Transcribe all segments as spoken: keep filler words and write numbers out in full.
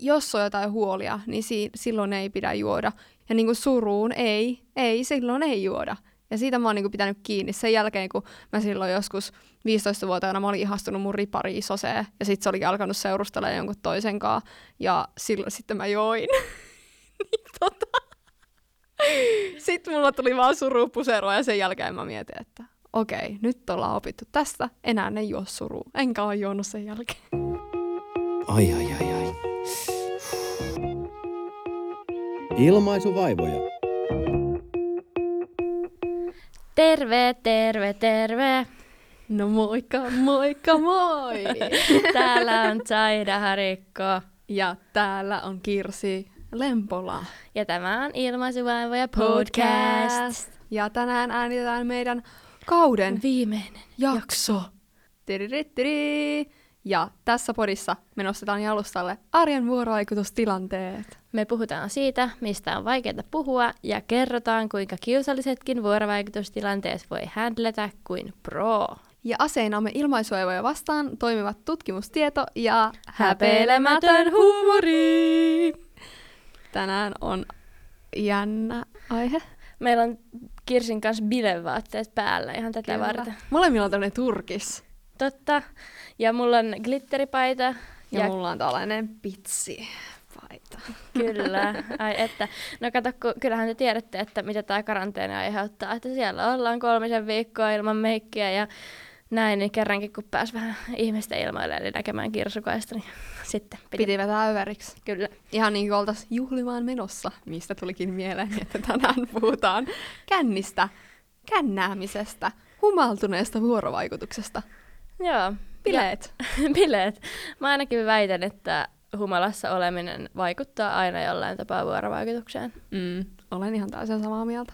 jos on jotain huolia, niin si- silloin ei pidä juoda. Ja niin kuin suruun ei, ei, silloin ei juoda. Ja siitä mä oon niin kuin pitänyt kiinni sen jälkeen, kun mä silloin joskus viisitoistavuotiaana mä olin ihastunut mun ripariin soseen. Ja sit se oli alkanut seurustella jonkun toisen kaa. Ja silloin sitten mä join. niin, tota. Sitten mulla tuli vaan surupuseroa ja sen jälkeen mä mietin, että okei, nyt ollaan opittu tästä. Enää en juo suruun. Enkä ole juonut sen jälkeen. Ai ai ai ai. Ilmaisuvaivoja. Terve, terve, terve. No moikka, moikka, moi. Täällä on Tsaida Harikko. Ja täällä on Kirsi Lempola. Ja tämä on Ilmaisuvaivoja podcast. Ja tänään äänitetään meidän kauden viimeinen jakso. Tiri-tiri. Ja tässä podissa me nostetaan jalustalle arjen vuorovaikutustilanteet. Me puhutaan siitä, mistä on vaikeaa puhua, ja kerrotaan, kuinka kiusallisetkin vuorovaikutustilanteet voi handletä kuin pro. Ja aseinamme ilmaisuvaivoja vastaan toimivat tutkimustieto ja häpeilemätön huumori. Tänään on jännä aihe. Meillä on Kirsin kanssa bilevaatteet päällä ihan tätä Kyllä. varten. Molemmilla on tämmöinen turkis. Totta. Ja mulla on glitteripaita. Ja, ja mulla on tällainen pitsipaita. Kyllä. Ai että. No kato, ku, kyllähän te tiedätte, että mitä tää karanteeni aiheuttaa. Että siellä ollaan kolmisen viikkoa ilman meikkiä ja näin. Niin kerrankin kun pääsi vähän ihmistä ilmoille eli näkemään kirsukaista, niin sitten piti. Piti vetää yväriksi. Kyllä. Ihan niin kuin oltaisiin juhlimaan menossa, mistä tulikin mieleen, että tänään puhutaan kännistä, kännäämisestä, humaltuneesta vuorovaikutuksesta. Joo. Bileet. Bileet. Mä ainakin väitän, että humalassa oleminen vaikuttaa aina jollain tapaa vuorovaikutukseen. Mm. Olen ihan täysin samaa mieltä.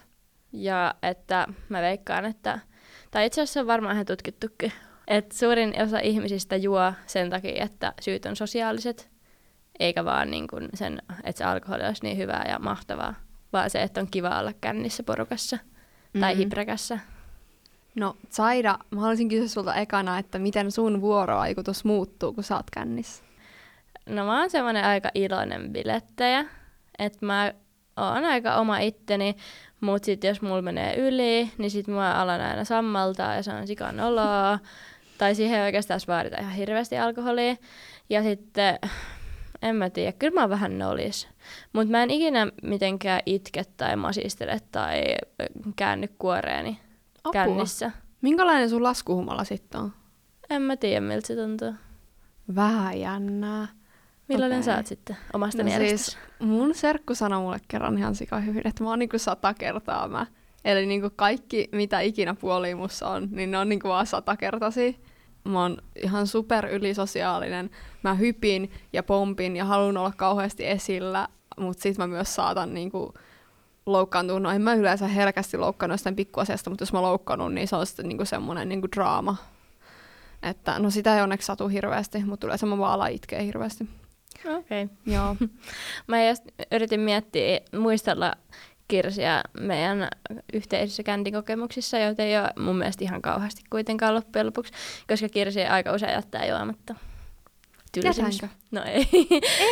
Ja että mä veikkaan, että, tai itse asiassa on varmaan ihan tutkittukin, että suurin osa ihmisistä juo sen takia, että syyt on sosiaaliset, eikä vaan niin kuin sen, että se alkoholi olisi niin hyvää ja mahtavaa, vaan se, että on kiva olla kännissä porukassa tai mm-hmm. hipräkässä. No Tsaida, mä haluaisin kysyä sulta ekana, että miten sun vuorovaikutus muuttuu, kun sä oot kännissä? No mä oon semmonen aika iloinen bilettäjä, että mä oon aika oma itteni, mut sit jos mulla menee yli, niin sit mä alan aina sammaltaa ja se on sikan oloa. Tai siihen ei oikeastaan vaadita ihan hirveästi alkoholia. Ja sitten, en mä tiedä, kyllä mä oon vähän nolis. Mut mä en ikinä mitenkään itke tai masistele tai käänny kuoreeni. Apua. Kännissä. Minkälainen sun laskuhumala sitten on? En mä tiedä, miltä se tuntuu. Vähän jännää. Millainen okay. sä oot sitten omasta no mielestäsi? Siis mun serkku sanoi mulle kerran ihan sikahyvin, että mä oon niinku sata kertaa mä. Eli niinku kaikki, mitä ikinä puolia mussa on, niin ne on niinku vaan satakertaisia. Mä oon ihan super ylisosiaalinen. Mä hypin ja pompin ja haluan olla kauheasti esillä, mut sit mä myös saatan niinku loukkaantuu. No en mä yleensä herkästi loukkaannut jostain pikkuasiasta, mutta jos mä loukkaannut, niin se on sitten niinku semmoinen niinku draama. Että no sitä ei onneksi satu hirveästi, mutta yleensä mä vaan alan itkeä hirveästi. Okei. Okay. Joo. Mä just yritin miettiä, muistella Kirsiä meidän yhteisissä kändikokemuksissa, joita ei ole mun mielestä ihan kauheasti kuitenkaan loppujen lopuksi, koska Kirsi aika usein jättää juomatta. Jätänkö? No ei.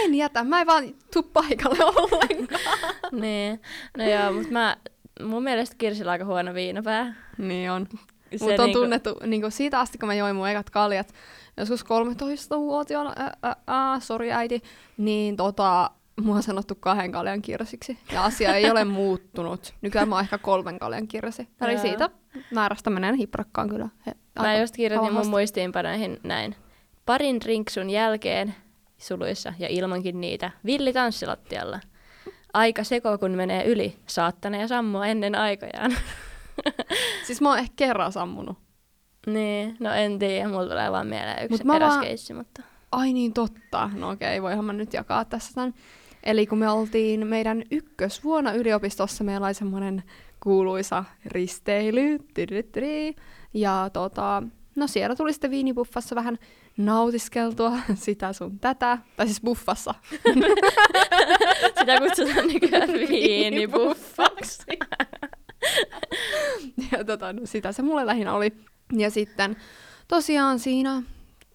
En jätä, mä en vaan tuu paikalle ollenkaan. niin. No joo, mutta mä, mun mielestä Kirsillä on aika huono viinapää. Niin on. Se mut on niinku tunnettu niinku siitä asti, kun mä join mun ekat kaljat, joskus kolmetoistavuotiaana, ä, ä, ä, sori äiti, niin tota, mua on sanottu kahden kaljan Kirsiksi. Ja asia ei ole muuttunut. Nykyään mä oon ehkä kolmen kaljan Kirsi. Eli siitä määrästä menen hiprakkaan kyllä. He, mä just kirjoitin mun muistiinpanoihin näin. Parin rinksun jälkeen, suluissa ja ilmankin niitä, villi tanssilattialla. Aika seko, kun menee yli, saattaneen sammua ennen aikojaan. Siis mä oon ehkä kerran sammunut. Niin, no en tiedä, mulla tulee vaan mieleen yksi Mut eräs vaan... keissi, mutta... Ai niin, totta. No okei, voihan mä nyt jakaa tässä tämän. Eli kun me oltiin meidän ykkösvuonna yliopistossa, meillä oli semmoinen kuuluisa risteily, tiritiri, ja tota... No siellä tuli sitten viinibuffassa vähän nautiskeltua sitä sun tätä. Tai siis buffassa. Sitä kutsutaan nykyään viinibuffaksi. ja tota, no sitä se mulle lähinnä oli. Ja sitten tosiaan siinä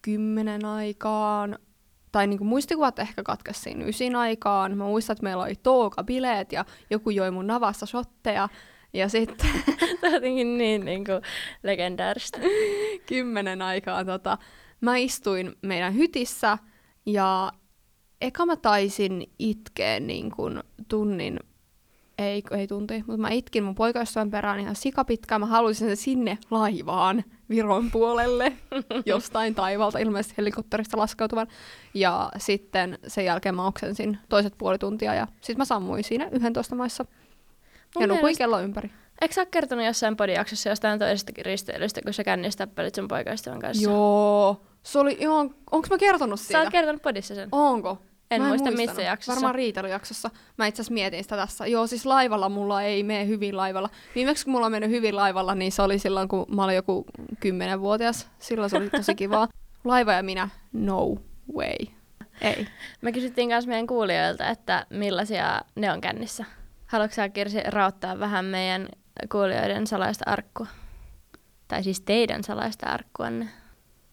kymmenen aikaan tai niinku muistikuvat ehkä katkesi siinä ysin aikaan. Mä muistan, että meillä oli toukabileet ja joku joi mun navassa shotteja. Ja sitten jotenkin niin, niin kuin legendaarista. Kymmenen aikaa tota, mä istuin meidän hytissä ja eka mä taisin itkeä niin kuin tunnin, ei, ei tunti, mutta mä itkin mun poikaystävän perään ihan sikapitkään. Mä halusin sen sinne laivaan Viron puolelle jostain taivalta, ilmeisesti helikopterista laskeutuvan. Ja sitten sen jälkeen mä oksensin toiset puoli tuntia ja sit mä sammuin siinä yksitoista maissa. Mun ja mielestä... nukuin kello ympäri. Eikö sä ole kertonut jossain podijaksossa jostain toisestakin risteilystä, kun sä kännissä täppäilit sun poikaystävän kanssa? Joo. Se oli ihan... Onko mä kertonut siitä? Sä oot kertonut podissa sen. Onko? En, en muista missä jaksossa. Varmaan riitelyjaksossa. Mä itse asiassa mietin sitä tässä. Joo, siis laivalla mulla ei mene hyvin laivalla. Viimeksi kun mulla on mennyt hyvin laivalla, niin se oli silloin, kun mä olin joku kymmenvuotias. Silloin se oli tosi kivaa. Laiva ja minä, no way. Ei. Me kysyttiin myös meidän kuulijoilta, että millaisia ne on kännissä. Haluatko sä, Kirsi, raottaa vähän meidän kuulijoiden salaista arkkua? Tai siis teidän salaista arkkuanne.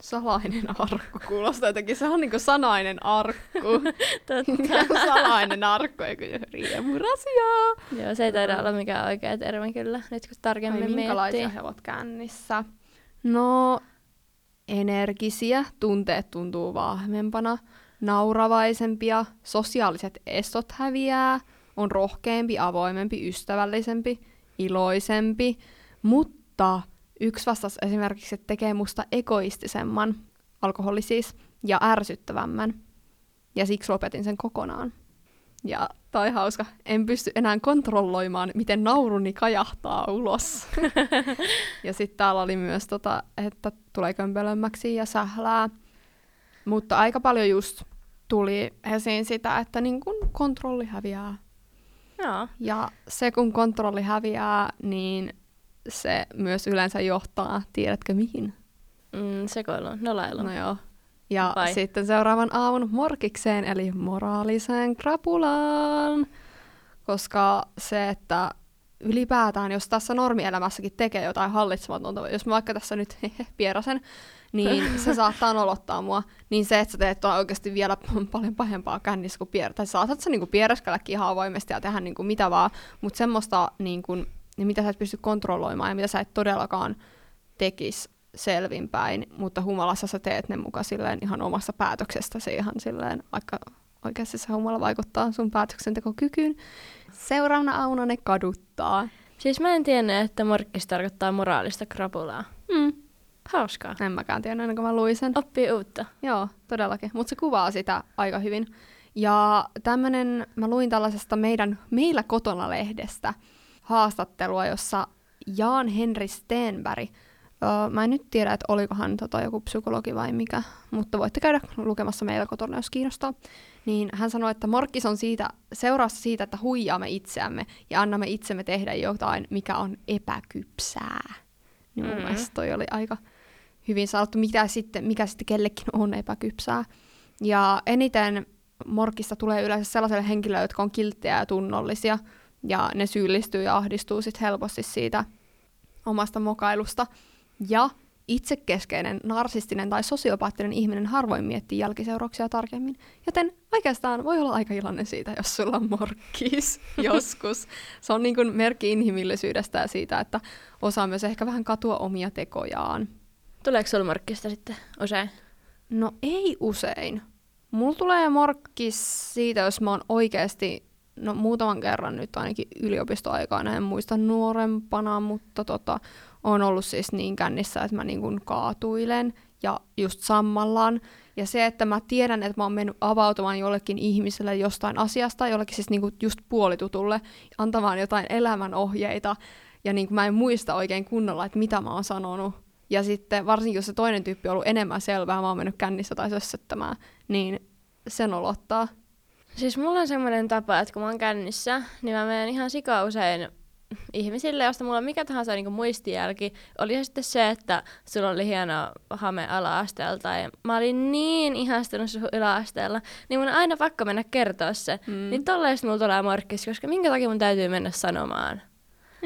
Salainen arkku kuulostaa jotenkin. Se on niinku sanainen arkku. Totta. Salainen arkku, eikö riemurasiaa? Joo, se ei taida olla mikään oikea termi kyllä, nyt kun tarkemmin miettii. Minkälaisia he ovat kännissä? No, energisiä, tunteet tuntuu vahvempana, nauravaisempia, sosiaaliset estot häviää. On rohkeampi, avoimempi, ystävällisempi, iloisempi, mutta yksi vastasi esimerkiksi, että tekee musta egoistisemman, alkoholi siis, ja ärsyttävämmän. Ja siksi lopetin sen kokonaan. Ja tai hauska, en pysty enää kontrolloimaan, miten nauruni kajahtaa ulos. Ja sitten täällä oli myös, tota, että tulee kömpelömmäksi ja sählää. Mutta aika paljon just tuli esiin sitä, että niin kun kontrolli häviää. Joo. Ja se, kun kontrolli häviää, niin se myös yleensä johtaa, tiedätkö mihin? Mm, sekoiluun, nolailuun. No joo. Ja Vai. sitten seuraavan aamun morkikseen, eli moraaliseen krapulaan. Koska se, että ylipäätään, jos tässä normielämässäkin tekee jotain hallitsematonta, jos mä vaikka tässä nyt pierasen, niin se saattaa nolottaa mua. Niin se, että sä teet tuolla oikeasti vielä paljon pahempaa kännissä kuin pierä. Tai saatat sä niinku pieräskälläkin ihan avoimesti ja tehdä niinku mitä vaan, mutta semmoista, niinku, mitä sä et pysty kontrolloimaan ja mitä sä et todellakaan tekisi selvinpäin, mutta humalassa sä teet ne muka silleen ihan omassa päätöksestäsi ihan silleen, vaikka oikeasti se humala vaikuttaa sun päätöksentekokykyyn. Seuraavana aamuna ne kaduttaa. Siis mä en tiennyt, että morkkis tarkoittaa moraalista krapulaa. Mm. Hauskaa. En mäkään tiennyt, ennen kuin mä luin sen. Oppii uutta. Joo, todellakin. Mutta se kuvaa sitä aika hyvin. Ja tämmönen, mä luin tällaisesta meidän Meillä kotona -lehdestä haastattelua, jossa Jan Henri Stenberg, öö, mä en nyt tiedä, että olikohan tota joku psykologi vai mikä, mutta voitte käydä lukemassa Meillä kotona, jos kiinnostaa. Niin hän sanoi, että morkkis on siitä, seurausta siitä, että huijaamme itseämme ja annamme itsemme tehdä jotain, mikä on epäkypsää. Niin mun mm. mielestä toi oli aika hyvin sanottu, mitä sitten, mikä sitten kellekin on epäkypsää. Ja eniten morkkista tulee yleensä sellaiselle henkilölle, jotka on kilttejä ja tunnollisia, ja ne syyllistyy ja ahdistuu sit helposti siitä omasta mokailusta. Ja itsekeskeinen, narsistinen tai sosiopaattinen ihminen harvoin miettii jälkiseurauksia tarkemmin, joten oikeastaan voi olla aika iloinen siitä, jos sulla on morkkis joskus. Se on niin kuin merkki inhimillisyydestä ja siitä, että osaa myös ehkä vähän katua omia tekojaan. Tuleeko sulla morkkista sitten usein? No ei usein. Mulla tulee morkkis siitä, jos mä oon oikeasti, no muutaman kerran nyt ainakin yliopistoaikana, en muista nuorempana, mutta tota... on ollut siis niin kännissä, että mä niin kuin kaatuilen ja just sammallaan. Ja se, että mä tiedän, että mä oon mennyt avautumaan jollekin ihmiselle jostain asiasta, jollekin siis niin kuin just puolitutulle, antamaan jotain elämänohjeita. Ja niin kuin mä en muista oikein kunnolla, että mitä mä oon sanonut. Ja sitten varsinkin, jos se toinen tyyppi on ollut enemmän selvää, mä oon mennyt kännissä tai sössättämään, niin sen olottaa. Siis mulla on semmoinen tapa, että kun mä oon kännissä, niin mä menen ihan sika usein ihmisille, josta mulla on mikä tahansa niin kuin muistijälki, oli sitten se, että sulla oli hieno hame ala-asteella tai mä olin niin ihastunut sun yläasteella, niin mun on aina pakko mennä kertoa se. Mm. Niin tolleista mulla tulee morkkis, koska minkä takia mun täytyy mennä sanomaan.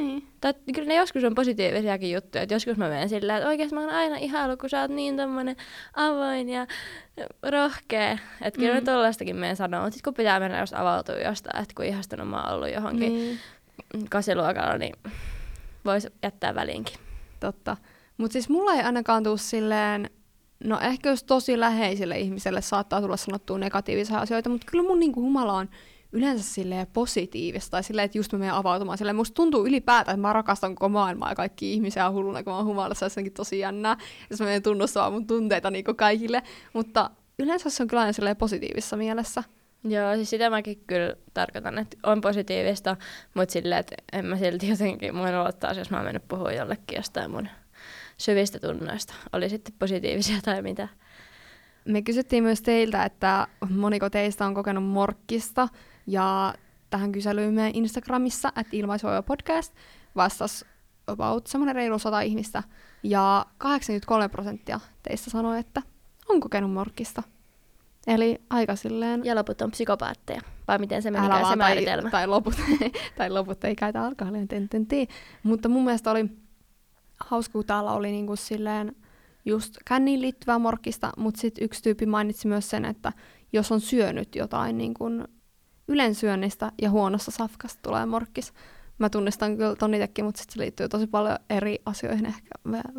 Niin. Tai kyllä ne joskus on positiivisiakin juttuja, että joskus mä menen sillä, että oikeesti mä oon aina ihailu, kun sä oot niin tommonen avoin ja rohkea. Että kyllä mm. mä tollaistakin menen sanoa, mutta sit kun pitää mennä just avautua jostain, että kun ihastunut mä oon ollut johonkin niin. kasiluokalla, niin vois jättää väliinkin. Totta. Mut siis mulla ei ainakaan tuu silleen, no ehkä jos tosi läheisille ihmiselle saattaa tulla sanottua negatiivisia asioita, mutta kyllä mun niinku humala on yleensä silleen positiivista tai silleen, että just mä menen avautumaan silleen. Musta tuntuu ylipäätään, että mä rakastan koko maailmaa ja kaikki ihmisiä hulluna, kun mä oon humalassa, ja senkin tosi jännää. Ja mä menen tunnustamaan mun tunteita niinku kaikille, mutta yleensä se on kyllä aina silleen positiivisessa mielessä. Joo, siis sitä mäkin kyllä tarkoitan, että on positiivista, mutta silleen, että en mä silti jotenkin, mun aloittaa, jos mä oon mennyt puhumaan jollekin jostain mun syvistä tunnoista, oli sitten positiivisia tai mitä. Me kysyttiin myös teiltä, että moniko teistä on kokenut morkkista, ja tähän kyselyyn meidän Instagramissa, että Ilmaisuvaivoja podcast vastasi about semmoinen reilu sata ihmistä, ja kahdeksankymmentäkolme prosenttia teistä sanoi, että on kokenut morkkista. Eli aika silleen... Ja loput on psykopaatteja, vai miten se menikään se määritelmä. Tai, tai, loput, tai loput ei käytä alkoholia, tententiin. Mutta mun mielestä oli hauska, kun täällä oli niinku silleen just känniin liittyvää morkkista, mutta sitten yksi tyyppi mainitsi myös sen, että jos on syönyt jotain niinku ylensyönnistä ja huonosta safkasta tulee morkkis. Mä tunnistan kyllä ton itsekin, mutta sitten se liittyy tosi paljon eri asioihin, ehkä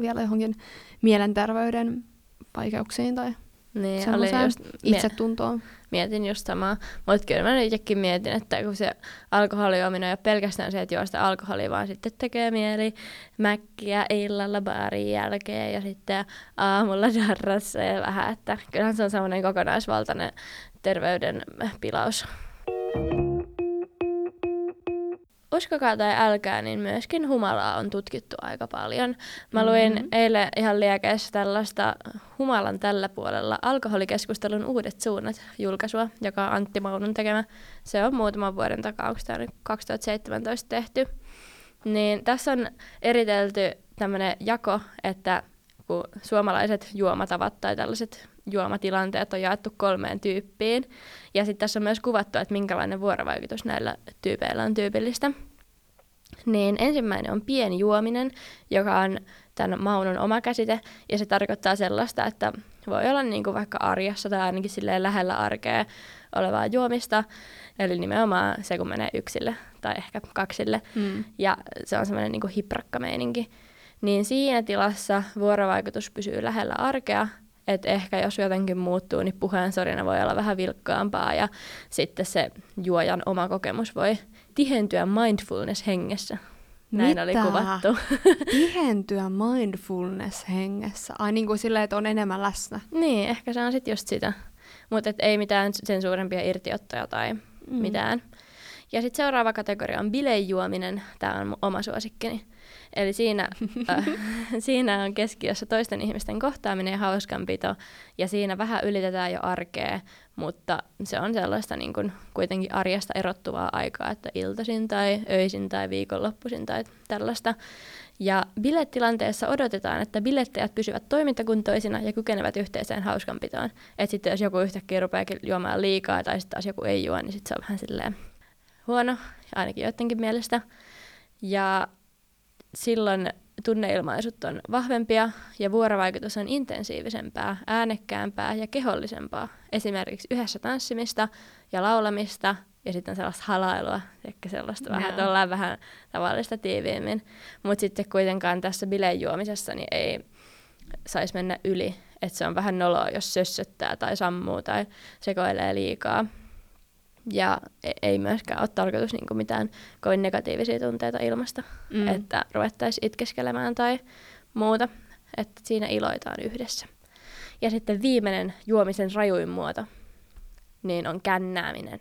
vielä johonkin mielenterveyden vaikeuksiin tai niin, semmoiseen just itsetuntoon. Mietin just samaa, mutta kyllä mä itsekin mietin, että kun se alkoholijuominen ei ole pelkästään se, että juo sitä alkoholia, vaan sitten tekee mieli mäkkiä illalla baarin jälkeen ja sitten aamulla darrassa ja vähän, että kyllähän se on semmoinen kokonaisvaltainen terveyden pilaus. Uskokaa tai älkää, niin myöskin humalaa on tutkittu aika paljon. Mä luin mm-hmm. eilen ihan liekeessä tällaista Humalan tällä puolella alkoholikeskustelun uudet suunnat -julkaisua, joka on Antti Maunun tekemä. Se on muutaman vuoden takaa, onko tämä nyt kaksituhattaseitsemäntoista tehty. Niin tässä on eritelty tämmöinen jako, että kun suomalaiset juomatavat tai tällaiset juomatilanteet on jaettu kolmeen tyyppiin. Ja sitten tässä on myös kuvattu, että minkälainen vuorovaikutus näillä tyypeillä on tyypillistä. Niin ensimmäinen on pienjuominen, joka on tämän Maunun oma käsite. Ja se tarkoittaa sellaista, että voi olla niinku vaikka arjessa tai ainakin silleen lähellä arkea olevaa juomista. Eli nimenomaan se, kun menee yksille tai ehkä kaksille. Mm. Ja se on semmoinen niinku hiprakkameininki. Niin siinä tilassa vuorovaikutus pysyy lähellä arkea. Että ehkä jos jotenkin muuttuu, niin puheensorina voi olla vähän vilkkaampaa ja sitten se juojan oma kokemus voi tihentyä mindfulness-hengessä. Näin Mitä? Oli kuvattu. Tihentyä mindfulness-hengessä? Ai niin kuin silleen, että on enemmän läsnä. Niin, ehkä se on sitten just sitä. Mutta ei mitään sen suurempia irtiottoja tai mm. mitään. Ja sitten seuraava kategoria on bilejuominen. Tämä on mun oma suosikkini. Eli siinä, äh, siinä on keskiössä toisten ihmisten kohtaaminen ja hauskanpito, ja siinä vähän ylitetään jo arkea, mutta se on sellaista niin kuin kuitenkin arjesta erottuvaa aikaa, että iltaisin tai öisin tai viikonloppuisin tai tällaista. Ja bilettilanteessa odotetaan, että bilettäjät pysyvät toimintakuntoisina ja kykenevät yhteiseen hauskanpitoon. Että sitten jos joku yhtäkkiä rupeakin juomaan liikaa tai sitten taas joku ei juo, niin sitten se on vähän silleen huono, ainakin joidenkin mielestä. Ja silloin tunneilmaisut on vahvempia ja vuorovaikutus on intensiivisempää, äänekkäämpää ja kehollisempaa. Esimerkiksi yhdessä tanssimista ja laulamista ja sitten sellaista halailua, ehkä sellaista no. vähän, että ollaan vähän tavallista tiiviimmin. Mutta sitten kuitenkaan tässä bilejuomisessa niin ei saisi mennä yli, että se on vähän noloa, jos sössöttää tai sammuu tai sekoilee liikaa. Ja ei myöskään ole tarkoitus niin kuin mitään kovin negatiivisia tunteita ilmasta, mm. että ruvettaisiin itkeskelemään tai muuta, että siinä iloitaan yhdessä. Ja sitten viimeinen juomisen rajuin muoto, niin on kännääminen.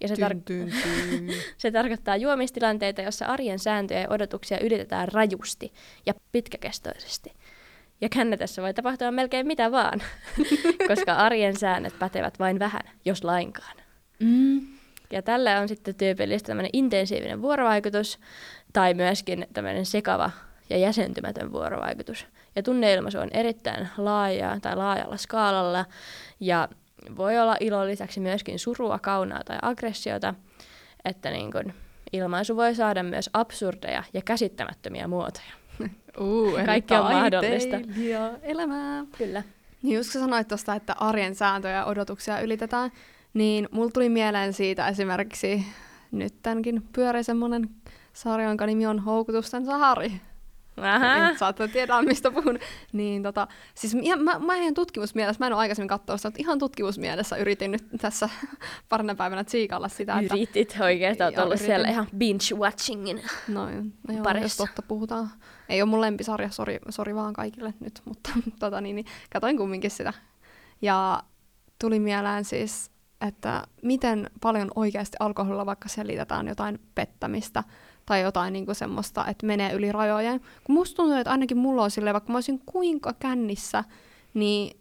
Ja se, tar- tyn, tyn. se tarkoittaa juomistilanteita, jossa arjen sääntöjä ja odotuksia ylitetään rajusti ja pitkäkestoisesti. Ja kännätessä voi tapahtua melkein mitä vaan, koska arjen säännöt pätevät vain vähän, jos lainkaan. Mm. Ja tällä on sitten tyypillistä tämmöinen intensiivinen vuorovaikutus tai myöskin tämmöinen sekava ja jäsentymätön vuorovaikutus. Ja tunneilmaisu on erittäin laajaa tai laajalla skaalalla ja voi olla ilon lisäksi myöskin surua, kaunaa tai aggressiota, että niin kun Ilmaisu voi saada myös absurdeja ja käsittämättömiä muotoja. Uu, kaikki on mahdollista. Elämää. Kyllä. Niin just kun sanoit tuosta, että arjen sääntöjä ja odotuksia ylitetään, niin mulla tuli mieleen siitä esimerkiksi nyt tämänkin pyörii semmoinen sarja, jonka nimi on Houkutusten Sahari. En saattaa tietää, mistä puhun. Niin, tota, siis ihan, mä, mä ihan tutkimusmielessä, mä en ole aikaisemmin katsonut sitä, mutta ihan tutkimusmielessä yritin nyt tässä parina päivänä tsiikalla sitä. Että yritit oikeastaan, olet ollut yritin. Siellä ihan binge-watchingin noin, no joo, parissa. Jos totta puhutaan. Ei ole mun lempisarja, sori, sori vaan kaikille nyt, mutta tota, niin, niin, katoin kumminkin sitä. Ja tuli mieleen siis, että miten paljon oikeasti alkoholilla vaikka selitetään jotain pettämistä, tai jotain niinku semmoista, että menee yli rajojen. Kun musta tuntuu, että ainakin mulla on silleen, vaikka mä olisin kuinka kännissä, niin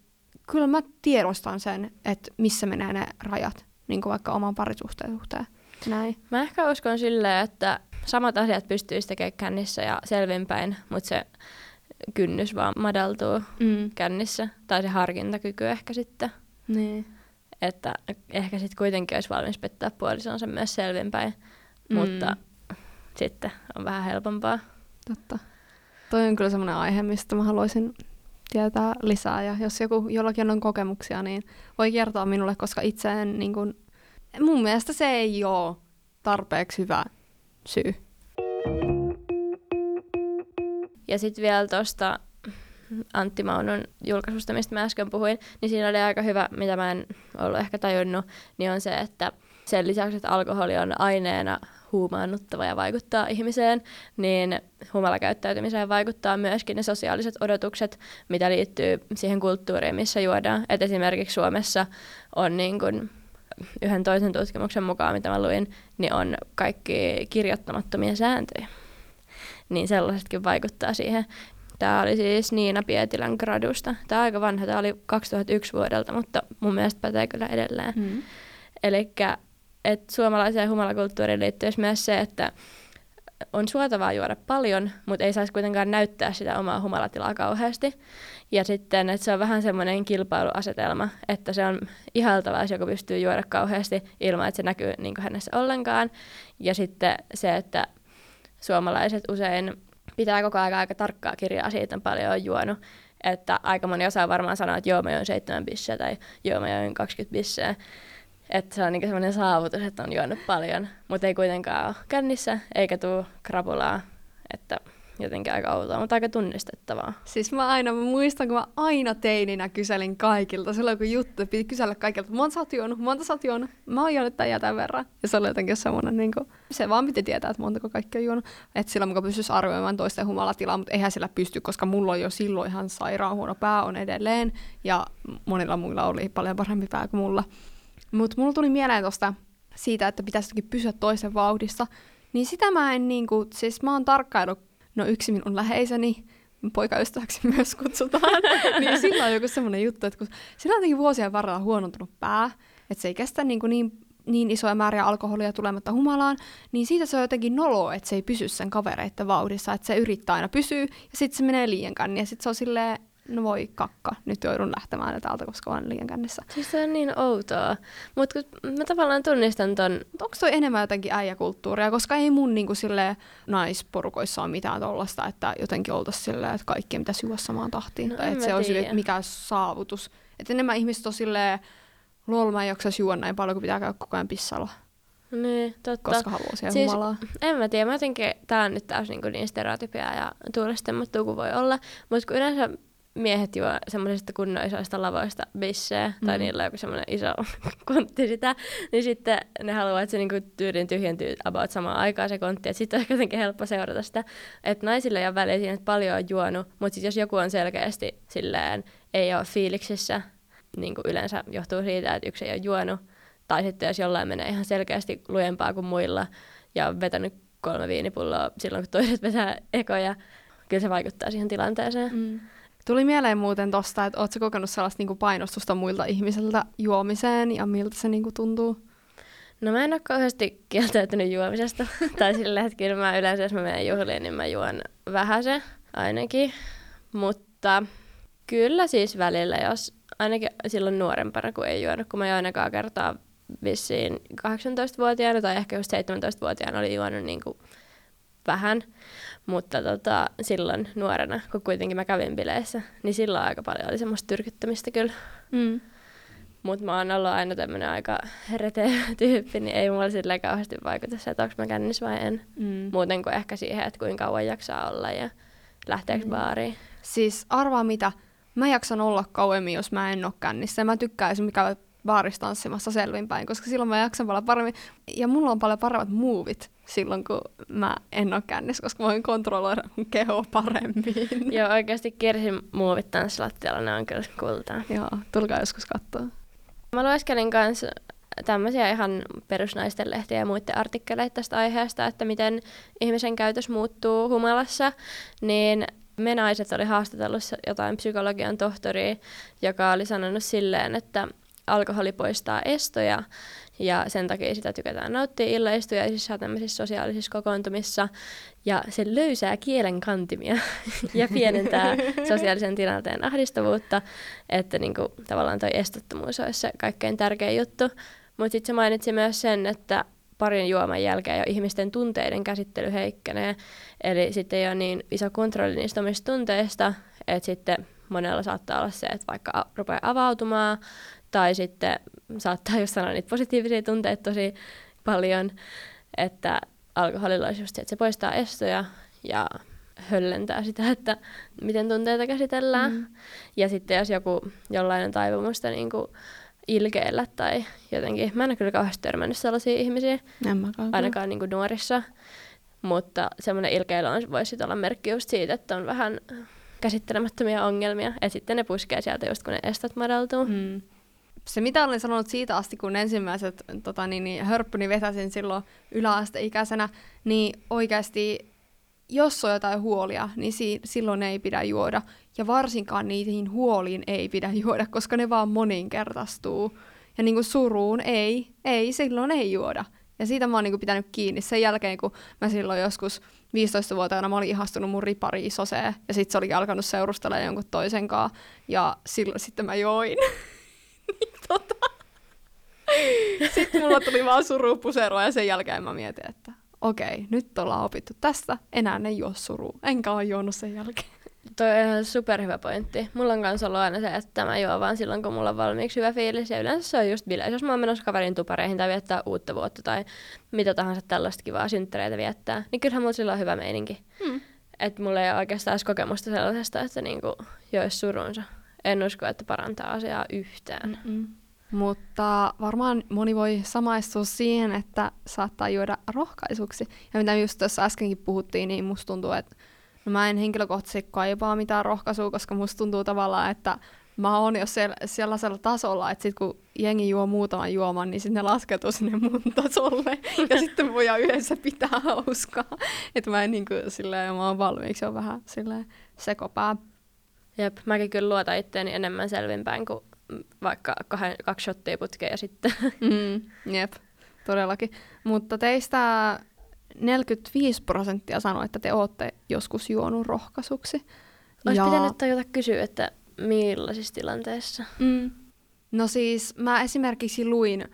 kyllä mä tiedostan sen, että missä menee ne rajat, niin kuin vaikka oman parisuhteen suhteen. Näin. Mä ehkä uskon silleen, että samat asiat pystyisi tekemään kännissä ja selvinpäin, mutta se kynnys vaan madaltuu mm. kännissä. Tai se harkintakyky ehkä sitten. Niin. Että ehkä sitten kuitenkin olisi valmis pettää puolisonsa myös selvinpäin, mm. mutta sitten on vähän helpompaa. Totta. Toi on kyllä semmoinen aihe, mistä mä haluaisin tietää lisää. Ja jos joku, jollakin on kokemuksia, niin voi kertoa minulle, koska itse en niin kun, mun mielestä se ei ole tarpeeksi hyvä syy. Ja sitten vielä tuosta Antti Maunun julkaisusta, mistä mä äsken puhuin, niin siinä oli aika hyvä, mitä mä en ollut ehkä tajunnut, niin on se, että sen lisäksi, että alkoholi on aineena huumaannuttava ja vaikuttaa ihmiseen, niin humalakäyttäytymiseen vaikuttaa myöskin ne sosiaaliset odotukset, mitä liittyy siihen kulttuuriin, missä juodaan. Et esimerkiksi Suomessa on niin kun, yhden toisen tutkimuksen mukaan, mitä mä luin, niin on kaikki kirjoittamattomia sääntöjä. Niin sellaisetkin vaikuttaa siihen. Tämä oli siis Niina Pietilän gradusta. Tämä on aika vanha, tämä oli kaksituhattayksi vuodelta, mutta mun mielestä pätee kyllä edelleen. Mm. Elikkä että suomalaiseen humalakulttuuriin liittyisi myös se, että on suotavaa juoda paljon, mutta ei saisi kuitenkaan näyttää sitä omaa humalatilaa kauheasti. Ja sitten, että se on vähän semmoinen kilpailuasetelma, että se on ihailtavaa, jos joku pystyy juoda kauheasti ilman, että se näkyy niin kuin hänessä ollenkaan. Ja sitten se, että suomalaiset usein pitää koko ajan aika tarkkaa kirjaa siitä, on paljon on juonut. Että aika moni osaa varmaan sanoa, että joo, mä join seitsemän bissejä tai joo, mä join kaksikymmentä bissejä. Että se on niinku semmoinen saavutus, että on juonut paljon, mutta ei kuitenkaan ole kännissä eikä tule krapulaa, että jotenkin aika outoa, mutta aika tunnistettavaa. Siis mä aina, mä muistan, kun mä aina teininä kyselin kaikilta, silloin kun juttu, piti kysellä kaikilta, monta sä oot juonut, monta sä oot juonut, mä oon juonut tämän ja tämän verran. Ja se oli jotenkin semmoinen, niin kuin, se vaan piti tietää, että montako kaikki on juonut, että silloin muka pystyisi arvioimaan toisten humalatilaa, mutta eihän sillä pysty, koska mulla on jo silloin ihan sairaan huono pää on edelleen, ja monilla muilla oli paljon parempi pää kuin mulla. Mutta mulla tuli mieleen tosta siitä, että pitäisikin pysyä toisen vauhdissa, niin sitä mä en niinku, siis mä oon tarkkaillut, no yksi minun läheiseni, poikaystäväksi myös kutsutaan, niin sillä on joku semmoinen juttu, että kun sillä on jotenkin vuosien varrella huonontunut pää, että se ei kestä niinku niin, niin isoja määriä alkoholia tulematta humalaan, niin siitä se on jotenkin noloa, että se ei pysy sen kavereitten vauhdissa, että se yrittää aina pysyä, ja sitten se menee liian kannin, ja sitten se on silleen, no voi kakka, nyt joudun lähtemään täältä, koska olen liian kännissä. Siis se on niin outoa, mutta mä tavallaan tunnistan ton. Mut onko toi enemmän jotenkin äijäkulttuuria, koska ei mun niinku silleen naisporukoissa ole mitään tollasta, että jotenkin oltaisiin silleen, että kaikkien pitäisi juoda samaan tahtiin. No, tai että se tiedä. Olisi mikään saavutus. Että enemmän ihmiset on silleen, lol mä en jaksais juoda näin paljon, kun pitää käydä koko ajan pissalla. Niin, totta. Koska haluaa siellä siis, humalaa. En mä tiedä, mä jotenkin, tää on nyt taas niinku niin stereotypia ja tuulistemmattua kuin voi olla, mutta kun yleensä miehet juo semmoisista kunnoisoista lavoista bissejä, mm. tai niillä on joku semmoinen iso kontti sitä, niin sitten ne haluaa, että se niinku tyydin tyhjentyy about samaan aikaan se kontti, että sitten on jotenkin helppo seurata sitä, että naisilla ei ole väliä siinä, että paljon on juonut, mutta sitten jos joku on selkeästi silleen, ei ole fiiliksissä, niin kuin yleensä johtuu siitä, että yksi ei ole juonut, tai sitten jos jollain menee ihan selkeästi lujempaa kuin muilla, ja on vetänyt kolme viinipulloa silloin, kun toiset vetää ekoja, kyllä se vaikuttaa siihen tilanteeseen. Mm. Tuli mieleen muuten tosta, että ootko kokenut sellaista niinku painostusta muilta ihmisiltä juomiseen ja miltä se niinku tuntuu? No mä en ole kauheasti kieltäytynyt juomisesta. tai sillä hetkellä mä yleensä, jos mä menen juhliin, niin mä juon vähäsen ainakin. Mutta kyllä siis välillä, jos ainakin silloin nuorempana, kun ei juonut, kun mä join ainakaan kertaa vissiin kahdeksantoistavuotiaana tai ehkä just seitsemäntoistavuotiaana oli juonut niin kuin vähän, mutta tota, silloin nuorena, kun kuitenkin mä kävin bileissä, niin silloin aika paljon oli semmoista tyrkyttämistä kyllä. Mm. Mutta mä oon ollut aina tämmönen aika reteä tyyppi, niin ei mulla silleen kauheasti vaikuta se, että onko mä kännissä vai en. Mm. Muuten kuin ehkä siihen, että kuinka kauan jaksaa olla ja lähteekö mm. baariin. Siis arvaa mitä, mä jaksan olla kauemmin, jos mä en oo kännissä. Mä tykkään esimerkiksi käydä baarissa tanssimassa selvinpäin, koska silloin mä jaksan paljon paremmin. Ja mulla on paljon paremmat muuvit silloin, kun mä en oo kännissä, koska voin kontrolloida mun kehoa paremmin. Joo, oikeasti Kirsin muuvit tanssilattialla, ne on kyllä kultaa. Joo, tulkaa joskus katsoa. Mä lueskelin kans tämmöisiä ihan perusnaisten lehtiä ja muiden artikkeleita tästä aiheesta, että miten ihmisen käytös muuttuu humalassa, niin me naiset oli haastatellut jotain psykologian tohtoria, joka oli sanonut silleen, että alkoholi poistaa estoja ja sen takia sitä tykätään nauttia illaistujaisissa ja tämmöisissä sosiaalisissa kokoontumissa ja se löysää kielen kantimia ja pienentää sosiaalisen tilanteen ahdistavuutta, että niinku, tavallaan toi estottomuus olisi se kaikkein tärkein juttu. Mutta sitten se mainitsi myös sen, että parin juoman jälkeen jo ihmisten tunteiden käsittely heikkenee, eli sitten ei ole niin iso kontrolli niistä omista tunteista, että sitten monella saattaa olla se, että vaikka a- rupeaa avautumaan, tai sitten saattaa just sanoa niitä positiivisia tunteita tosi paljon, että alkoholilla olisi just se, että se poistaa estoja ja höllentää sitä, että miten tunteita käsitellään. Mm. Ja sitten jos joku jollain on taipumusta niin kuin ilkeellä tai jotenkin, mä en ole kyllä kauheasti törmännyt sellaisia ihmisiä, ainakaan niin kuin nuorissa, mutta semmoinen ilkeillä voisi olla merkki just siitä, että on vähän käsittelemättömiä ongelmia ja sitten ne puskee sieltä just kun ne estot madaltuu. Mm. Se mitä olin sanonut siitä asti, kun ensimmäiset tota, niin, niin, hörppyni vetäsin silloin yläasteikäisenä, niin oikeasti jos on jotain huolia, niin si- silloin ei pidä juoda. Ja varsinkaan niihin huoliin ei pidä juoda, koska ne vaan moninkertaistuu. Ja niin kuin suruun ei, ei, silloin ei juoda. Ja siitä mä oon niin kuin pitänyt kiinni sen jälkeen, kun mä silloin joskus viisitoistavuotiaana mä olin ihastunut mun ripari isoseen. Ja sit se oli alkanut seurustella jonkun toisen kaa. Ja silloin sitten mä join. Tota. Sitten mulla tuli vaan surupuseroa ja sen jälkeen mä mietin, että okei, nyt ollaan opittu tästä, enää ei juo surua, enkä ole juonut sen jälkeen. Toi on ihan superhyvä pointti. Mulla on kanssa ollut aina se, että mä juon vaan silloin, kun mulla on valmiiksi hyvä fiilis ja yleensä se on just bileis. Jos mä oon menossa kaverin tupareihin tai viettää uutta vuotta tai mitä tahansa tällaista kivaa synttäreitä viettää, niin kyllähän mulla silloin on hyvä meininki. Mm. Että mulla ei ole oikeastaan edes kokemusta sellaisesta, että niinku jois surunsa. En usko, että parantaa asiaa yhtään. Mm-mm. Mutta varmaan moni voi samaistua siihen, että saattaa juoda rohkaisuksi. Ja mitä just tuossa äskenkin puhuttiin, niin musta tuntuu, että no mä en henkilökohtaisesti kaipaa mitään rohkaisua, koska musta tuntuu tavallaan, että mä oon jo sel- sellaisella tasolla, että sit kun jengi juo muutaman juoman, niin sitten ne laskeutuu sinne mun tasolle. Ja sitten voidaan yhdessä pitää hauskaa. Että mä en niin kuin silleen, mä oon valmiiksi jo vähän silleen sekopää. Jep, mäkin kyllä luotan itseäni enemmän selvinpäin kuin vaikka kahden, kaksi shottia putkea sitten. Mm, jep, todellakin. Mutta teistä neljäkymmentäviisi prosenttia sanoi, että te ootte joskus juonut rohkaisuksi. Olisi ja pitänyt tajuta kysyä, että millaisissa tilanteissa? Mm. No siis mä esimerkiksi luin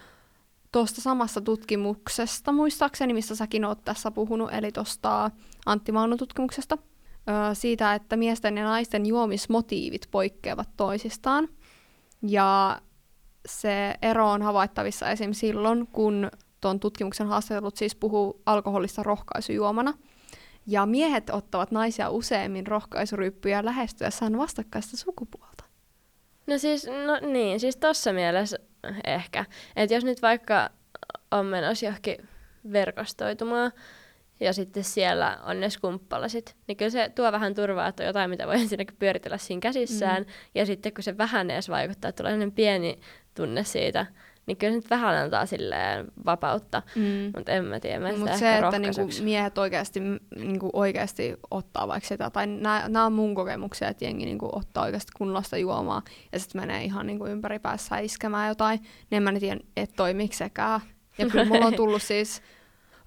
tuosta samasta tutkimuksesta, muistaakseni missä säkin oot tässä puhunut, eli tuosta Antti Maunun tutkimuksesta. Siitä, että miesten ja naisten juomismotiivit poikkeavat toisistaan. Ja se ero on havaittavissa esim. Silloin, kun tuon tutkimuksen haastattelut siis puhuu alkoholista rohkaisujuomana. Ja miehet ottavat naisia useammin rohkaisuryppyjä lähestyessään vastakkaista sukupuolta. No siis, no niin, siis tossa mielessä ehkä. Että jos nyt vaikka on menossa johonkin verkostoitumaan, ja sitten siellä on ne skumppalasit, niin kyllä se tuo vähän turvaa, että on jotain, mitä voi ensinnäkin pyöritellä siinä käsissään. Mm. Ja sitten kun se vähän edes vaikuttaa, että tulee sellainen pieni tunne siitä, niin kyllä se nyt vähän antaa silleen vapautta. Mm. Mutta en mä tiedä, mä sitä Mut se, että niinku miehet oikeasti, niinku oikeasti ottaa vaikka sitä, tai nämä on mun kokemuksia, että jengi niinku ottaa oikeasti kunnollista juomaa, ja sitten menee ihan niinku ympäri päässä iskemään jotain, niin en mä tiedä, että toimiko sekään. Ja kyllä mulla on tullut siis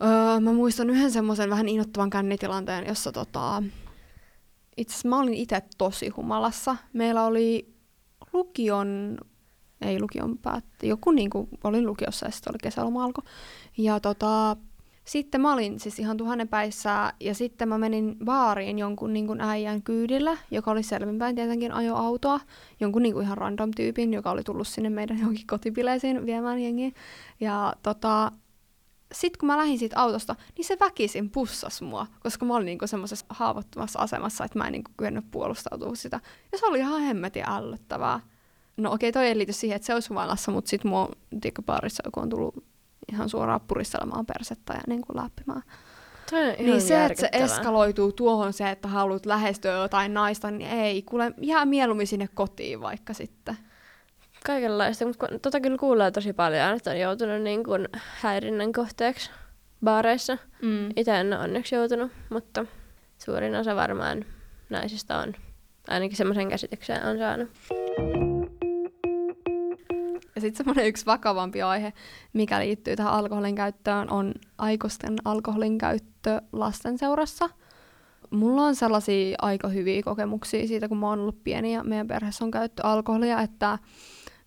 Öö, mä muistan yhden semmoisen vähän innoittavan kännitilanteen, jossa tota, itse asiassa mä olin itse tosi humalassa. Meillä oli lukion ei lukion päätti. Joku niin kuin, olin lukiossa ja sitten oli kesäloma alkoi. Ja tota, sitten mä olin siis ihan tuhannen päissään ja sitten mä menin baariin jonkun niin kuin äijän kyydillä, joka oli selvinpäin tietenkin ajoautoa. Jonkun niin kuin ihan random tyypin, joka oli tullut sinne meidän johonkin kotipileisiin viemään jengiä. Ja tota... Sitten kun mä lähdin siitä autosta, niin se väkisin pussasi mua, koska mä olin niinku semmoisessa haavoittuvassa asemassa, että mä en niinku kyennyt puolustautua sitä. Ja se oli ihan hemmetin ällöttävää. No okei, toi ei liity siihen, että se olisi huvalassa, mutta sit mua tikkapaarissa joku on tullut ihan suoraan puristelemaan persettä ja niinku läppimään. Niin se, että se eskaloituu tuohon se, että haluat lähestyä jotain naista, niin ei, kuule, jää mieluummin sinne kotiin vaikka sitten. Kaikenlaista, mutta tota kyllä kuulee tosi paljon, että on joutunut niin kuin häirinnän kohteeksi baareissa. Mm. Itse en ole onneksi joutunut, mutta suurin osa varmaan naisista on. Ainakin semmoisen käsityksen on saanut. Ja sitten semmoinen yksi vakavampi aihe, mikä liittyy tähän alkoholin käyttöön, on aikuisten alkoholin käyttö lastenseurassa. Mulla on sellaisia aika hyviä kokemuksia siitä, kun mä oon ollut pieni ja meidän perheessä on käytetty alkoholia, että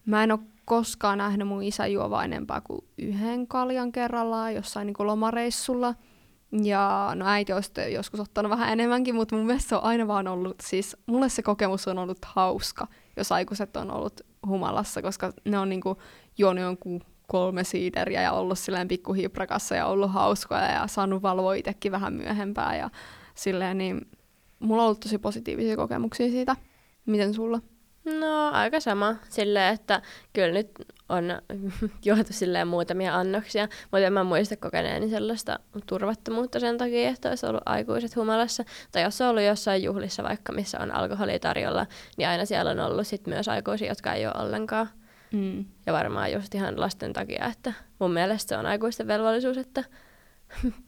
mä en ole koskaan nähnyt mun isä juovaa enempää kuin yhden kaljan kerrallaan jossain niin kuin lomareissulla. Ja no äiti on sitten joskus ottanut vähän enemmänkin, mutta mun mielestä se on aina vaan ollut, siis mulle se kokemus on ollut hauska, jos aikuiset on ollut humalassa, koska ne on niin kuin juonut jonkun kolme siideriä ja ollut silleen pikkuhiiprakassa ja ollut hauskoja ja saanut valvoa itsekin vähän myöhempää ja silleen, niin mulla on ollut tosi positiivisia kokemuksia siitä. Miten sulla? No aika sama. Silleen, että kyllä nyt on juotu silleen muutamia annoksia, mutta en mä muista kokeneeni sellaista turvattomuutta sen takia, että olisi ollut aikuiset humalassa. Tai jos on ollut jossain juhlissa vaikka, missä on alkoholia tarjolla, niin aina siellä on ollut sit myös aikuisia, jotka ei ole ollenkaan. Mm. Ja varmaan just ihan lasten takia, että mun mielestä se on aikuisten velvollisuus, että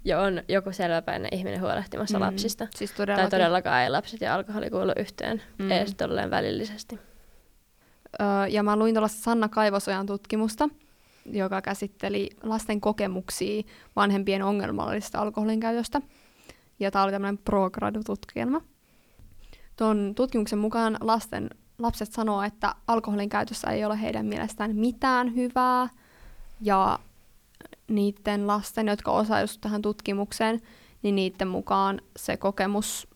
ja on joku selväpäinen ihminen huolehtimassa mm. lapsista. Siis todellakin. Tai todellakaan ei lapset ja alkoholi kuulu yhteen, mm. edes tolleen välillisesti. Öö, ja mä luin tuollaista Sanna Kaivosojan tutkimusta, joka käsitteli lasten kokemuksia vanhempien ongelmallisesta alkoholin käytöstä. Ja tää oli tämmöinen pro-gradu-tutkielma. Tuon tutkimuksen mukaan lasten, lapset sanoo, että alkoholin käytössä ei ole heidän mielestään mitään hyvää. Ja niiden lasten, jotka osallistuivat tähän tutkimukseen, niin niiden mukaan se kokemus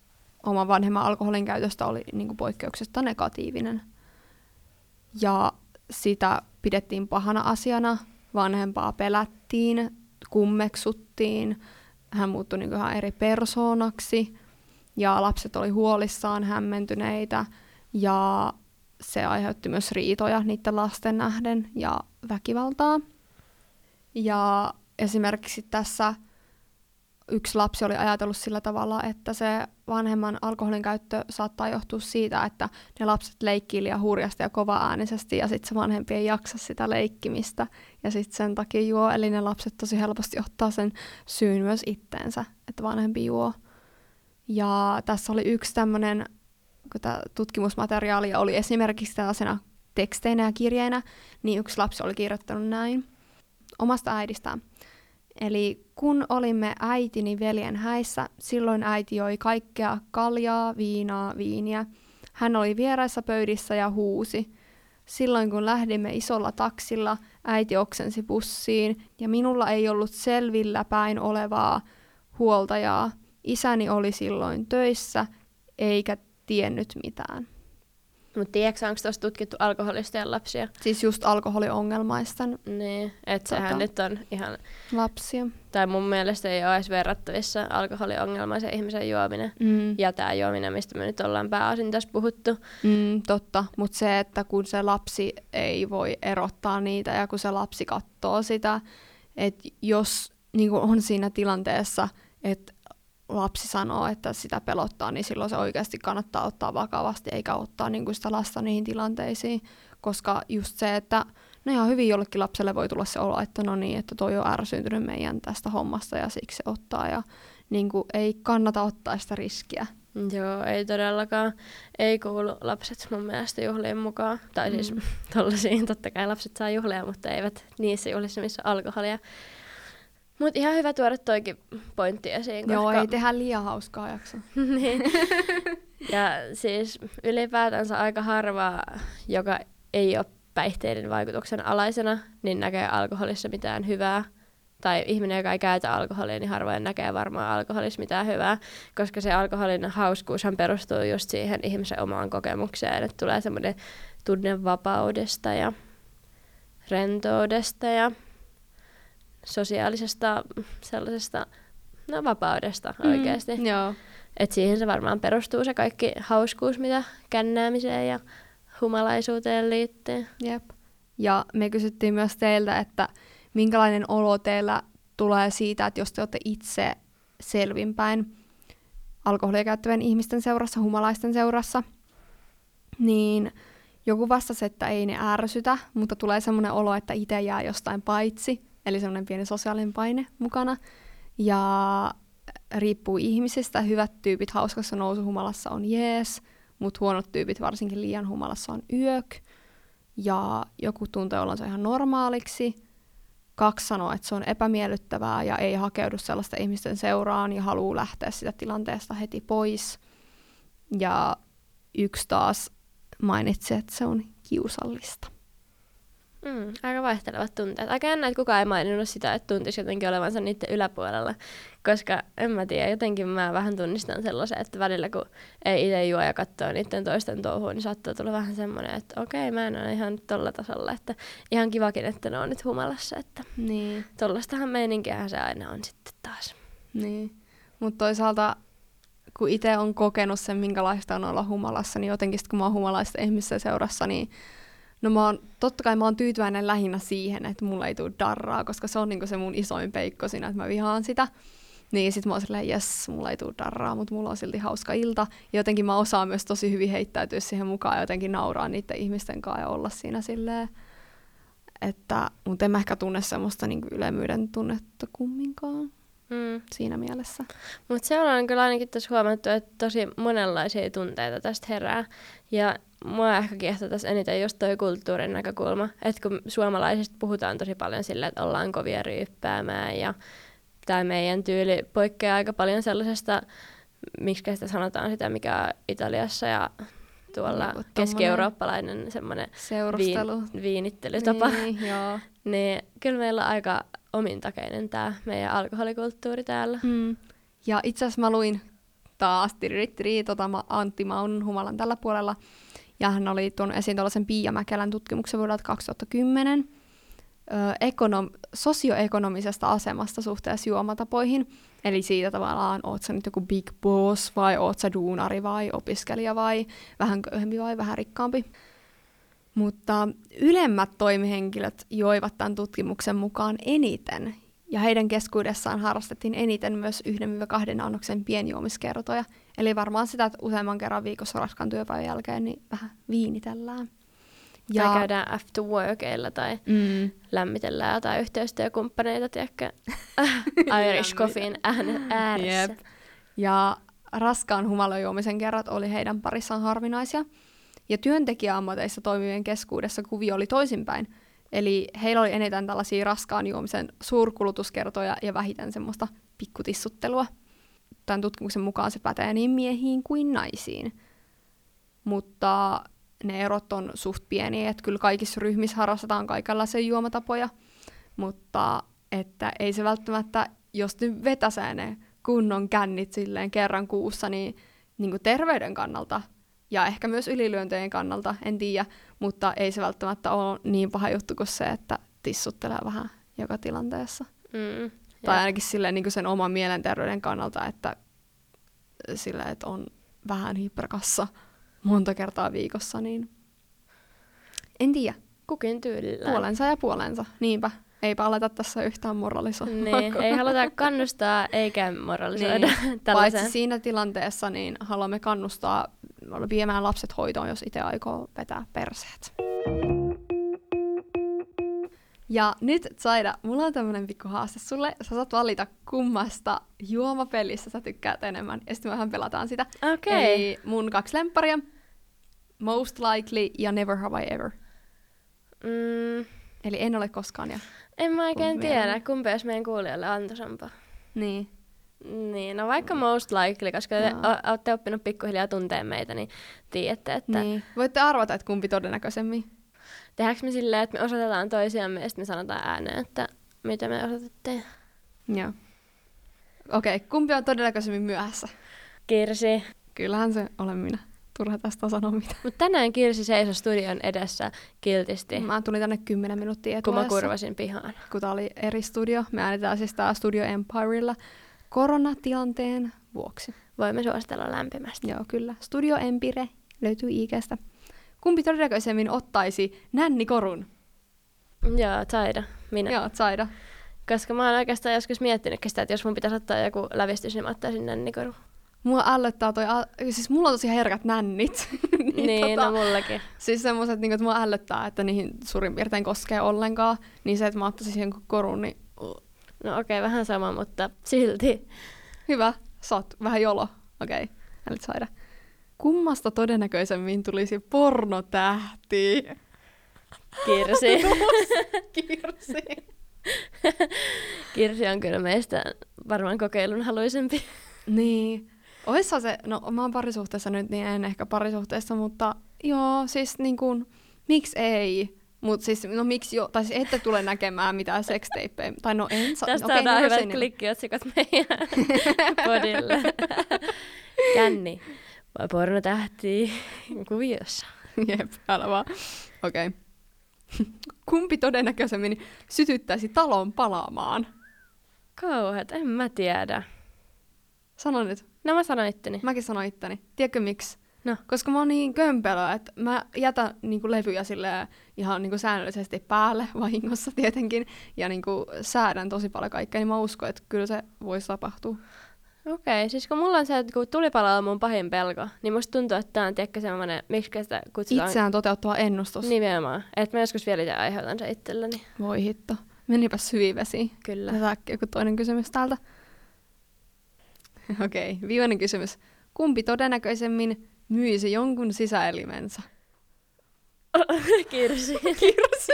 oman vanhemman alkoholin käytöstä oli niin kuin poikkeuksesta negatiivinen. Ja sitä pidettiin pahana asiana, vanhempaa pelättiin, kummeksuttiin, hän muuttui niin kuin ihan eri persoonaksi ja lapset oli huolissaan, hämmentyneitä ja se aiheutti myös riitoja niiden lasten nähden ja väkivaltaa. Ja esimerkiksi tässä yksi lapsi oli ajatellut sillä tavalla, että se vanhemman alkoholin käyttö saattaa johtua siitä, että ne lapset leikkii liian hurjasti ja kova-äänisesti ja sitten se vanhempi ei jaksa sitä leikkimistä ja sitten sen takia juo. Eli ne lapset tosi helposti ottaa sen syyn myös itteensä, että vanhempi juo. Ja tässä oli yksi tämmöinen, kun tämä tutkimusmateriaali oli esimerkiksi tällaisena teksteinä ja kirjeinä, niin yksi lapsi oli kirjoittanut näin. Omasta äidistään. Eli kun olimme äitini veljen häissä, silloin äiti joi kaikkea kaljaa, viinaa, viiniä. Hän oli vieraissa pöydissä ja huusi. Silloin kun lähdimme isolla taksilla, äiti oksensi bussiin ja minulla ei ollut selvillä päin olevaa huoltajaa. Isäni oli silloin töissä eikä tiennyt mitään. Mutta tiedätkö, onko tuossa tutkittu alkoholistien lapsia? Siis just alkoholiongelmaisten. Niin, että sehän tota, nyt on ihan... Lapsia. Tai mun mielestä ei ole edes verrattavissa alkoholiongelmaisen ihmisen juominen. Mm. Ja tämä juominen, mistä me nyt ollaan pääosin tässä puhuttu. Mm, totta, mutta se, että kun se lapsi ei voi erottaa niitä ja kun se lapsi katsoo sitä, että jos niin kun on siinä tilanteessa, että lapsi sanoo, että sitä pelottaa, niin silloin se oikeasti kannattaa ottaa vakavasti eikä ottaa niin kuin sitä lasta niihin tilanteisiin, koska just se, että no ihan hyvin jollekin lapselle voi tulla se olo, että no niin, että toi on ärsyntynyt meidän tästä hommasta ja siksi se ottaa ja niin kuin ei kannata ottaa sitä riskiä. Joo, ei todellakaan. Ei kuulu lapset mun mielestä juhliin mukaan. Tai siis mm. tollasiin, totta kai lapset saa juhlia, mutta eivät niissä juhlissa, missä on alkoholia. Mutta ihan hyvä tuoda toikin pointti esiin. Joo, koska... ei tehdä liian hauskaa jaksoa. Niin. Ja siis ylipäätänsä aika harvaa, joka ei ole päihteiden vaikutuksen alaisena, niin näkee alkoholissa mitään hyvää. Tai ihminen, joka ei käytä alkoholia, niin harvoin näkee varmaan alkoholissa mitään hyvää, koska se alkoholin hauskuushan perustuu just siihen ihmisen omaan kokemukseen, että tulee semmoinen tunne vapaudesta ja rentoudesta ja sosiaalisesta sellaisesta, no vapaudesta oikeasti. Mm, joo. Et siihen se varmaan perustuu se kaikki hauskuus, mitä kännäämiseen ja humalaisuuteen liittyy. Jep. Ja me kysyttiin myös teiltä, että minkälainen olo teillä tulee siitä, että jos te olette itse selvinpäin alkoholia käyttävien ihmisten seurassa, humalaisten seurassa, niin joku vastasi, että ei ne ärsytä, mutta tulee semmoinen olo, että itse jää jostain paitsi, eli semmoinen pieni sosiaalinen paine mukana. Ja riippuu ihmisistä, hyvät tyypit hauskassa nousuhumalassa on jees, mutta huonot tyypit varsinkin liian humalassa on yök. Ja joku tuntee olonsa ihan normaaliksi. Kaksi sanoo, että se on epämiellyttävää ja ei hakeudu sellaista ihmisten seuraan ja haluaa lähteä sitä tilanteesta heti pois. Ja yksi taas mainitsi, että se on kiusallista. Mm, aika vaihtelevat tunteet. Aika jännä, että kukaan ei maininnut sitä, että tuntisi jotenkin olevansa niiden yläpuolella, koska en mä tiedä, jotenkin mä vähän tunnistan sellaisen, että välillä kun ei itse juo ja katsoo niiden toisten touhuun, niin saattaa tulla vähän semmoinen, että okei, mä en ole ihan tolla tasolla, että ihan kivakin, että ne on nyt humalassa, että niin. Tollastahan meininkiähän se aina on sitten taas. Niin, mutta toisaalta kun itse on kokenut sen, minkälaista on olla humalassa, niin jotenkin sit, kun mä oon humalaista ihmisten seurassa, niin no mä oon, totta kai mä oon tyytyväinen lähinnä siihen, että mulla ei tule darraa, koska se on niinku se mun isoin peikko siinä, että mä vihaan sitä. Niin sit mä oon silleen, jes, mulla ei tule darraa, mutta mulla on silti hauska ilta. Ja jotenkin mä osaan myös tosi hyvin heittäytyä siihen mukaan ja jotenkin nauraa niiden ihmisten kanssa ja olla siinä silleen. Että, mut en mä ehkä tunne semmoista niinku ylemyyden tunnetta kumminkaan. Mm. Siinä mielessä. Mutta se on kyllä ainakin tässä huomattu, että tosi monenlaisia tunteita tästä herää. Ja mua ehkä kiehtoo tässä eniten just toi kulttuurin näkökulma. Että kun suomalaisista puhutaan tosi paljon sillä, että ollaan kovia ryyppäämään. Ja tämä meidän tyyli poikkeaa aika paljon sellaisesta, miksi sitä sanotaan sitä, mikä on Italiassa ja tuolla no, keski-eurooppalainen semmoinen viin, viinittelitapa. Niin, joo. Niin kyllä meillä on aika omintakeinen tämä meidän alkoholikulttuuri täällä. Mm. Ja itse asiassa mä luin taas tirittiri, tota, Antti Maunun Humalan tällä puolella. Ja hän oli tuonut esiin tuollaisen Pia Mäkelän tutkimuksen vuodelta kaksituhattakymmenen ö, ekonom, sosioekonomisesta asemasta suhteessa juomatapoihin. Eli siitä tavallaan, oot sä nyt joku big boss vai oot sä duunari vai opiskelija vai vähän köyhempi vai vähän rikkaampi. Mutta ylemmät toimihenkilöt joivat tämän tutkimuksen mukaan eniten, ja heidän keskuudessaan harrastettiin eniten myös yhden kahden annoksen pienjuomiskertoja. Eli varmaan sitä, että useamman kerran viikossa raskaan työpäivän jälkeen niin vähän viinitellään. Ja tai käydään after workilla tai mm. lämmitellään jotain yhteistyökumppaneita, tiedäkö, Irish coffeein ääressä. Yep. Ja raskaan humalajuomisen kerrat oli heidän parissaan harvinaisia. Ja työntekijäammateissa toimivien keskuudessa kuvio oli toisinpäin. Eli heillä oli eniten tällaisia raskaan juomisen suurkulutuskertoja ja vähiten semmoista pikkutissuttelua. Tämän tutkimuksen mukaan se pätee niin miehiin kuin naisiin. Mutta ne erot on suht pieniä, että kyllä kaikissa ryhmissä harrastetaan kaikenlaisia juomatapoja. Mutta että ei se välttämättä, jos nyt vetäsee ne kunnon kännit silleen kerran kuussa, niin, niin kuin terveyden kannalta ja ehkä myös ylilyöntöjen kannalta, en tiedä, mutta ei se välttämättä ole niin paha juttu kuin se, että tissuttelee vähän joka tilanteessa. Mm, tai ainakin silleen, niin kuin sen oman mielenterveyden kannalta, että, silleen, että on vähän hiprakassa monta kertaa viikossa. Niin en tiedä. Kukin tyylillä. Puolensa ja puolensa, niinpä. Eipä aleta tässä yhtään moralisoimaan. Niin, ei haluta kannustaa eikä moralisoida. Niin. Paitsi siinä tilanteessa niin haluamme kannustaa viemään lapset hoitoon, jos itse aikoo vetää perseet. Ja nyt Tsaida, mulla on tämmönen pikku haaste sulle. Sä saat valita kummasta juomapelistä sä tykkäät enemmän ja sitten mehän pelataan sitä. Okay. Eli mun kaksi lempparia, Most Likely ja Never Have I Ever. Mm. Eli en ole koskaan ja... En mä oikein tiedä, kumpi olisi meidän kuulijoille antoisampaa. Niin. Niin, no vaikka Most Likely, koska no. te olette oppinut pikkuhiljaa tuntea meitä, niin tiedätte, että... Niin. Voitte arvata, että kumpi todennäköisemmin. tehdäänkö me silleen, että me osoitetaan toisiamme ja sitten me sanotaan ääneen, että mitä me osoitettiin. Joo. Okei, okay, kumpi on todennäköisemmin myöhässä? Kirsi. Kyllähän se olen minä. Turha tästä sanoa mitään. Mut tänään Kirsi seisoi studion edessä kiltisti. Mä tulin tänne kymmenen minuuttia etuajassa. Kun mä kurvasin pihaan. Kun tää oli eri studio. Me äänetään siis tää Studio Empirella koronatilanteen vuoksi. Voimme suositella lämpimästi. Joo, kyllä. Studio Empire löytyy I G:stä. Kumpi todennäköisemmin ottaisi nännikorun? Joo, Tsaida. Minä. Joo, Tsaida. Koska mä oon oikeastaan joskus miettinytkin sitä, että jos mun pitäisi ottaa joku lävistys, niin mä ottaisin nännikorun. Mua ällöttää toi, siis mulla on tosi herkät nännit. niin, niin tota, no mullakin. Siis semmoset, niin, että mua ällöttää, että niihin suurin piirtein koskee ollenkaan. Niin se, että mä ottaisin jonkun korun, niin... No okei, okay, vähän sama, mutta silti. Hyvä, sä oot vähän jolo. Okei, okay, älyt saada. Kummasta todennäköisemmin tulisi pornotähti? Kirsi. Kirsi. Kirsi on kyllä meistä varmaan kokeilun haluisempi. Niin. Oissa se, no mä oon parisuhteessa nyt, niin en ehkä parisuhteessa, mutta joo, siis niin kuin, miksi ei? Mut siis, no miksi jo, tai siis ette tule näkemään mitään seksteippejä, tai no en saa. Tästä okay, on no, hyvät niin. Klikkiotsikot meidän podille. Känni, vai pornotähti kuviossa. Jep, älä vaan. Okei. Okay. Kumpi todennäköisemmin sytyttäisi talon palaamaan? Kauhet, en mä tiedä. Sano nyt. No mä sanon itteni. Mäkin sanon itteni. Tiedätkö miksi? No. Koska mä oon niin kömpelö, että mä jätän niinku levyjä silleen ihan niinku säännöllisesti päälle, vahingossa tietenkin, ja niinku säädän tosi paljon kaikkea, niin mä uskon, että kyllä se voisi tapahtua. Okei, okay, siis kun mulla on se, että kun tulipalo on mun pahin pelko, niin musta tuntuu, että tää on tiedäkö semmonen, miksi sitä kutsutaan... Itseään toteuttava ennustus. Nimenomaan. Että mä joskus vielä itse aiheutan se itselleni. Voi hitto. Menipä syviin vesiin. Kyllä. Tätä joku toinen kysymys täältä. Okei, okay, viimeinen kysymys. Kumpi todennäköisemmin myisi jonkun sisäelimensä? Kirsi. Kirsi.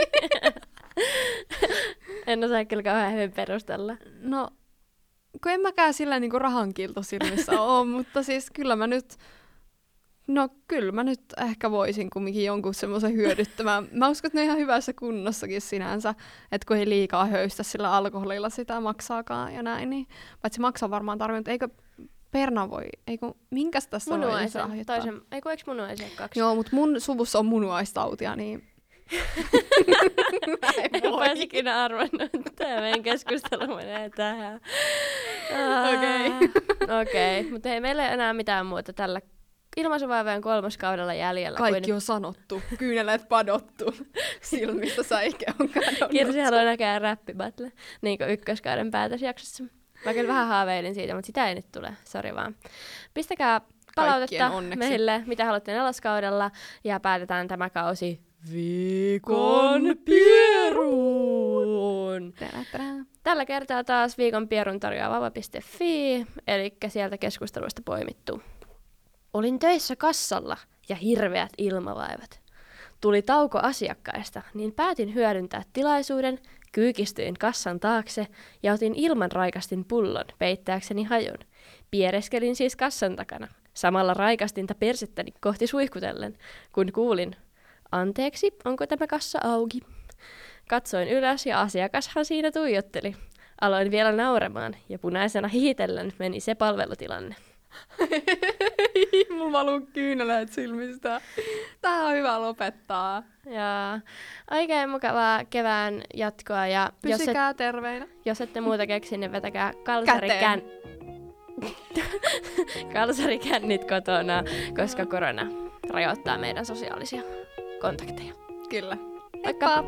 En osaa kyllä kauhean hyvin perustella. No... Kun en mäkään sillä niinku rahankilto silmissä ole, mutta siis kyllä mä nyt, no kyllä mä nyt ehkä voisin kumminkin jonkun semmoisen hyödyttämään. Mä uskon, että ne on ihan hyvässä kunnossakin sinänsä, että kun ei liikaa höystä sillä alkoholilla sitä maksaakaan ja näin, niin paitsi maksaa varmaan tarvinnut, eikö perna voi, eikö, minkäs tässä voi lahjoittaa? Munuaisen, eikö eikö munuaisen kaksi? Joo, mutta mun suvussa on munuaistautia, niin... en olisi ikinä arvannut, että tämä meidän keskustelu menee tähän. Okei, okay. okay. Mutta hei, meillä ei ole enää mitään muuta tällä ilmaisuvaivojen kolmoskaudella jäljellä. Kaikki kuin... on sanottu, kyynelet padottu, silmistä säike on kadonnut. Kirsi haluaa näkää räppibattle, niin kuin ykköskauden päätösjaksossa. Mä kyllä vähän haaveilin siitä, mutta sitä ei nyt tule, sori vaan. Pistäkää palautetta meille, mitä haluatte neloskaudella, ja päätetään tämä kausi Viikon Pieruun! Tällä kertaa taas Viikon Pierun tarjoaa vava piste fi, eli sieltä keskusteluista poimittu. Olin töissä kassalla ja hirveät ilmavaivat. Tuli tauko asiakkaista, niin päätin hyödyntää tilaisuuden, kyykistyin kassan taakse ja otin ilman raikastin pullon peittääkseni hajun. Piereskelin siis kassan takana, samalla raikastinta persettäni kohti suihkutellen, kun kuulin... Anteeksi, onko tämä kassa auki? Katsoin ylös ja asiakashan siinä tuijotteli. Aloin vielä nauramaan ja punaisena hiitellen meni se palvelutilanne. Mun valuu kyyneleet silmistä. Tää on hyvä lopettaa. Ja oikein mukavaa kevään jatkoa. Ja pysykää jos et, terveinä. Jos ette muuta keksi, niin vetäkää kalsarikän... kalsarikännit kotona, koska korona rajoittaa meidän sosiaalisia kontakteja. Kyllä. Moikka!